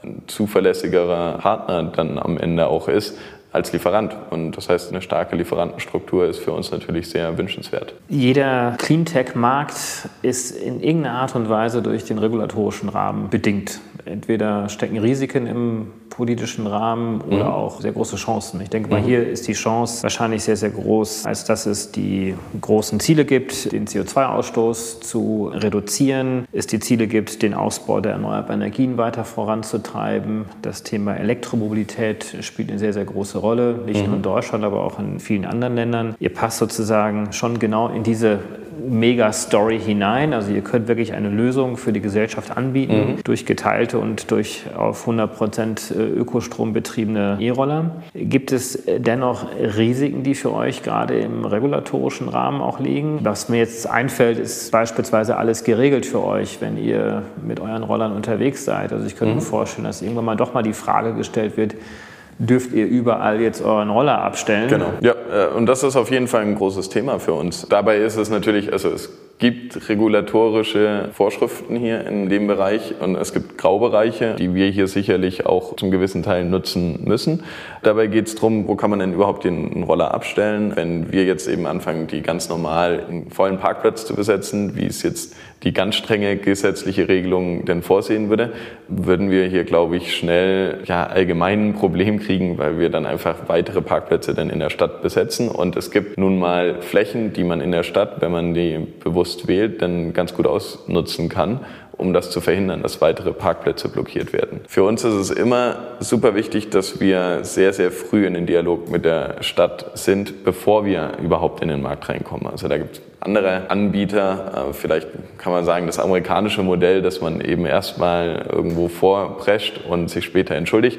ein zuverlässigerer Partner dann am Ende auch ist als Lieferant. Und das heißt, eine starke Lieferantenstruktur ist für uns natürlich sehr wünschenswert. Jeder Cleantech-Markt ist in irgendeiner Art und Weise durch den regulatorischen Rahmen bedingt. Entweder stecken Risiken im politischen Rahmen oder mhm. auch sehr große Chancen. Ich denke mal, mhm. hier ist die Chance wahrscheinlich sehr, sehr groß, als dass es die großen Ziele gibt, den C O zwei Ausstoß zu reduzieren, es die Ziele gibt, den Ausbau der erneuerbaren Energien weiter voranzutreiben. Das Thema Elektromobilität spielt eine sehr, sehr große Rolle, nicht mhm. nur in Deutschland, aber auch in vielen anderen Ländern. Ihr passt sozusagen schon genau in diese Mega-Story hinein. Also ihr könnt wirklich eine Lösung für die Gesellschaft anbieten, mhm. durch geteilte und durch auf hundert Prozent Ökostrom betriebene E-Roller. Gibt es dennoch Risiken, die für euch gerade im regulatorischen Rahmen auch liegen? Was mir jetzt einfällt, ist beispielsweise alles geregelt für euch, wenn ihr mit euren Rollern unterwegs seid. Also ich könnte mhm. mir vorstellen, dass irgendwann mal doch mal die Frage gestellt wird, dürft ihr überall jetzt euren Roller abstellen? Genau. Ja, und das ist auf jeden Fall ein großes Thema für uns. Dabei ist es natürlich, also es gibt regulatorische Vorschriften hier in dem Bereich und es gibt Graubereiche, die wir hier sicherlich auch zum gewissen Teil nutzen müssen. Dabei geht es darum, wo kann man denn überhaupt den Roller abstellen? Wenn wir jetzt eben anfangen, die ganz normal einen vollen Parkplatz zu besetzen, wie es jetzt die ganz strenge gesetzliche Regelung denn vorsehen würde, würden wir hier, glaube ich, schnell ja allgemein ein Problem kriegen, weil wir dann einfach weitere Parkplätze dann in der Stadt besetzen. Und es gibt nun mal Flächen, die man in der Stadt, wenn man die bewusst wählt, dann ganz gut ausnutzen kann, um das zu verhindern, dass weitere Parkplätze blockiert werden. Für uns ist es immer super wichtig, dass wir sehr, sehr früh in den Dialog mit der Stadt sind, bevor wir überhaupt in den Markt reinkommen. Also da gibt es andere Anbieter, vielleicht kann man sagen, das amerikanische Modell, dass man eben erstmal irgendwo vorprescht und sich später entschuldigt.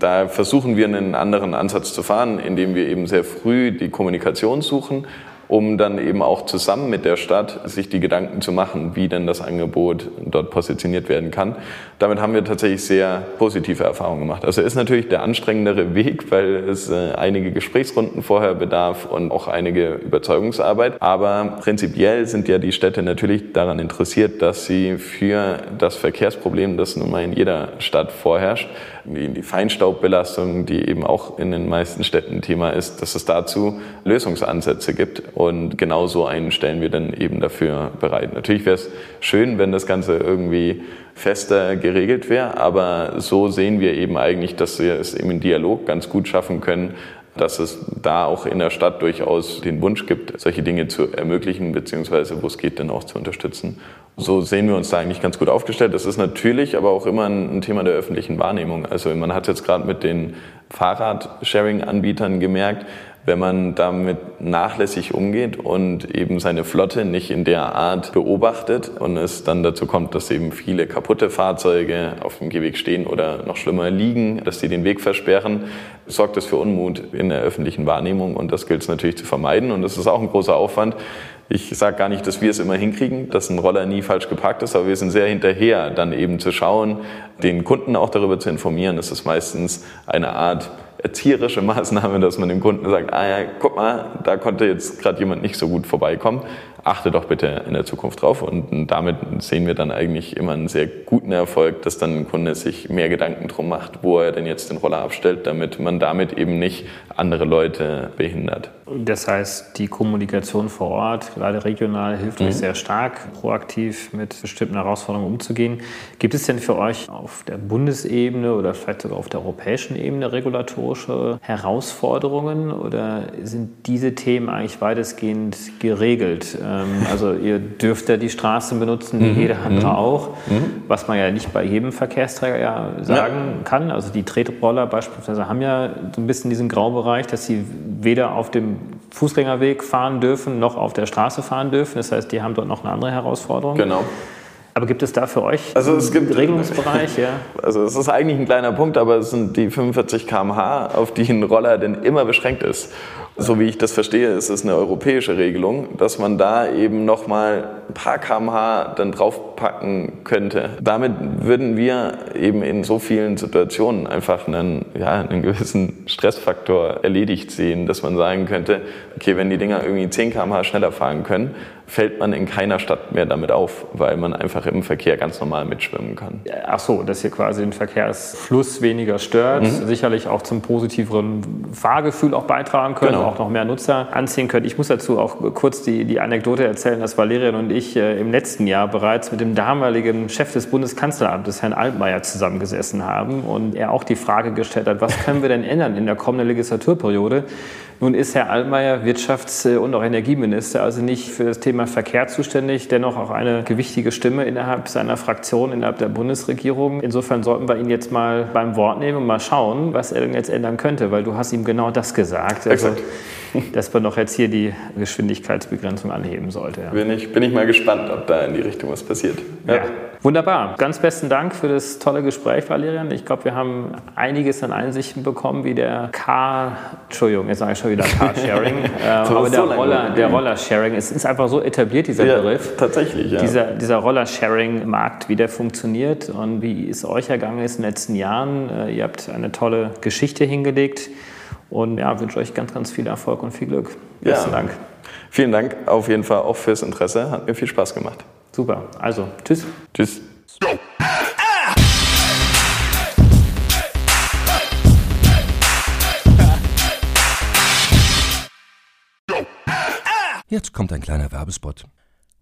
Da versuchen wir einen anderen Ansatz zu fahren, indem wir eben sehr früh die Kommunikation suchen, um dann eben auch zusammen mit der Stadt sich die Gedanken zu machen, wie denn das Angebot dort positioniert werden kann. Damit haben wir tatsächlich sehr positive Erfahrungen gemacht. Also ist natürlich der anstrengendere Weg, weil es einige Gesprächsrunden vorher bedarf und auch einige Überzeugungsarbeit. Aber prinzipiell sind ja die Städte natürlich daran interessiert, dass sie für das Verkehrsproblem, das nun mal in jeder Stadt vorherrscht, wie die Feinstaubbelastung, die eben auch in den meisten Städten Thema ist, dass es dazu Lösungsansätze gibt. Und genau so einen stellen wir dann eben dafür bereit. Natürlich wäre es schön, wenn das Ganze irgendwie fester geregelt wäre, aber so sehen wir eben eigentlich, dass wir es eben im Dialog ganz gut schaffen können, dass es da auch in der Stadt durchaus den Wunsch gibt, solche Dinge zu ermöglichen, beziehungsweise wo es geht, dann auch zu unterstützen. So sehen wir uns da eigentlich ganz gut aufgestellt. Das ist natürlich aber auch immer ein Thema der öffentlichen Wahrnehmung. Also man hat jetzt gerade mit den Fahrrad-Sharing-Anbietern gemerkt, wenn man damit nachlässig umgeht und eben seine Flotte nicht in der Art beobachtet und es dann dazu kommt, dass eben viele kaputte Fahrzeuge auf dem Gehweg stehen oder noch schlimmer liegen, dass die den Weg versperren, sorgt das für Unmut in der öffentlichen Wahrnehmung und das gilt es natürlich zu vermeiden und das ist auch ein großer Aufwand. Ich sage gar nicht, dass wir es immer hinkriegen, dass ein Roller nie falsch geparkt ist, aber wir sind sehr hinterher, dann eben zu schauen, den Kunden auch darüber zu informieren. Das ist meistens eine Art erzieherische Maßnahme, dass man dem Kunden sagt, ah ja, guck mal, da konnte jetzt gerade jemand nicht so gut vorbeikommen, achte doch bitte in der Zukunft drauf. Und damit sehen wir dann eigentlich immer einen sehr guten Erfolg, dass dann ein Kunde sich mehr Gedanken drum macht, wo er denn jetzt den Roller abstellt, damit man damit eben nicht andere Leute behindert. Das heißt, die Kommunikation vor Ort, gerade regional, hilft mhm. euch sehr stark, proaktiv mit bestimmten Herausforderungen umzugehen. Gibt es denn für euch auf der Bundesebene oder vielleicht sogar auf der europäischen Ebene regulatorische Herausforderungen oder sind diese Themen eigentlich weitestgehend geregelt? Also ihr dürft ja die Straßen benutzen, wie mhm. jeder andere mhm. auch, mhm. was man ja nicht bei jedem Verkehrsträger ja sagen ja. kann. Also die Tretroller beispielsweise haben ja so ein bisschen diesen Graubereich, dass sie weder auf dem Fußgängerweg fahren dürfen, noch auf der Straße fahren dürfen. Das heißt, die haben dort noch eine andere Herausforderung. Genau. Aber gibt es da für euch also es gibt, einen Regelungsbereich? Ja. Also es ist eigentlich ein kleiner Punkt, aber es sind die fünfundvierzig Kilometer pro Stunde, auf die ein Roller denn immer beschränkt ist. So wie ich das verstehe, ist es eine europäische Regelung, dass man da eben nochmal ein paar Kilometer pro Stunde dann draufpacken könnte. Damit würden wir eben in so vielen Situationen einfach einen, ja, einen gewissen Stressfaktor erledigt sehen, dass man sagen könnte, okay, wenn die Dinger irgendwie zehn Kilometer pro Stunde schneller fahren können, fällt man in keiner Stadt mehr damit auf, weil man einfach im Verkehr ganz normal mitschwimmen kann. Ach so, dass ihr quasi den Verkehrsfluss weniger stört, mhm. sicherlich auch zum positiveren Fahrgefühl auch beitragen könnt, genau. auch noch mehr Nutzer anziehen könnt. Ich muss dazu auch kurz die, die Anekdote erzählen, dass Valerian und ich äh, im letzten Jahr bereits mit dem damaligen Chef des Bundeskanzleramtes, Herrn Altmaier, zusammengesessen haben und er auch die Frage gestellt hat, was können wir denn ändern in der kommenden Legislaturperiode? Nun ist Herr Altmaier Wirtschafts- und auch Energieminister, also nicht für das Thema Verkehr zuständig, dennoch auch eine gewichtige Stimme innerhalb seiner Fraktion, innerhalb der Bundesregierung. Insofern sollten wir ihn jetzt mal beim Wort nehmen und mal schauen, was er denn jetzt ändern könnte, weil du hast ihm genau das gesagt. Also, exakt. Dass man doch jetzt hier die Geschwindigkeitsbegrenzung anheben sollte. Ja. Bin ich, bin ich mal gespannt, ob da in die Richtung was passiert. Ja. Ja. Wunderbar. Ganz besten Dank für das tolle Gespräch, Valerian. Ich glaube, wir haben einiges an Einsichten bekommen, wie der Car... Entschuldigung, jetzt sage ich schon wieder Car-Sharing. ähm, aber der, so Roller, der Roller-Sharing, es ist einfach so etabliert, dieser ja, Begriff. Tatsächlich, ja. Dieser, dieser Roller-Sharing-Markt, wie der funktioniert und wie es euch ergangen ist in den letzten Jahren. Ihr habt eine tolle Geschichte hingelegt. Und ja, wünsche euch ganz, ganz viel Erfolg und viel Glück. Ja. Besten Dank. Vielen Dank auf jeden Fall auch fürs Interesse. Hat mir viel Spaß gemacht. Super. Also, tschüss. Tschüss. Jetzt kommt ein kleiner Werbespot.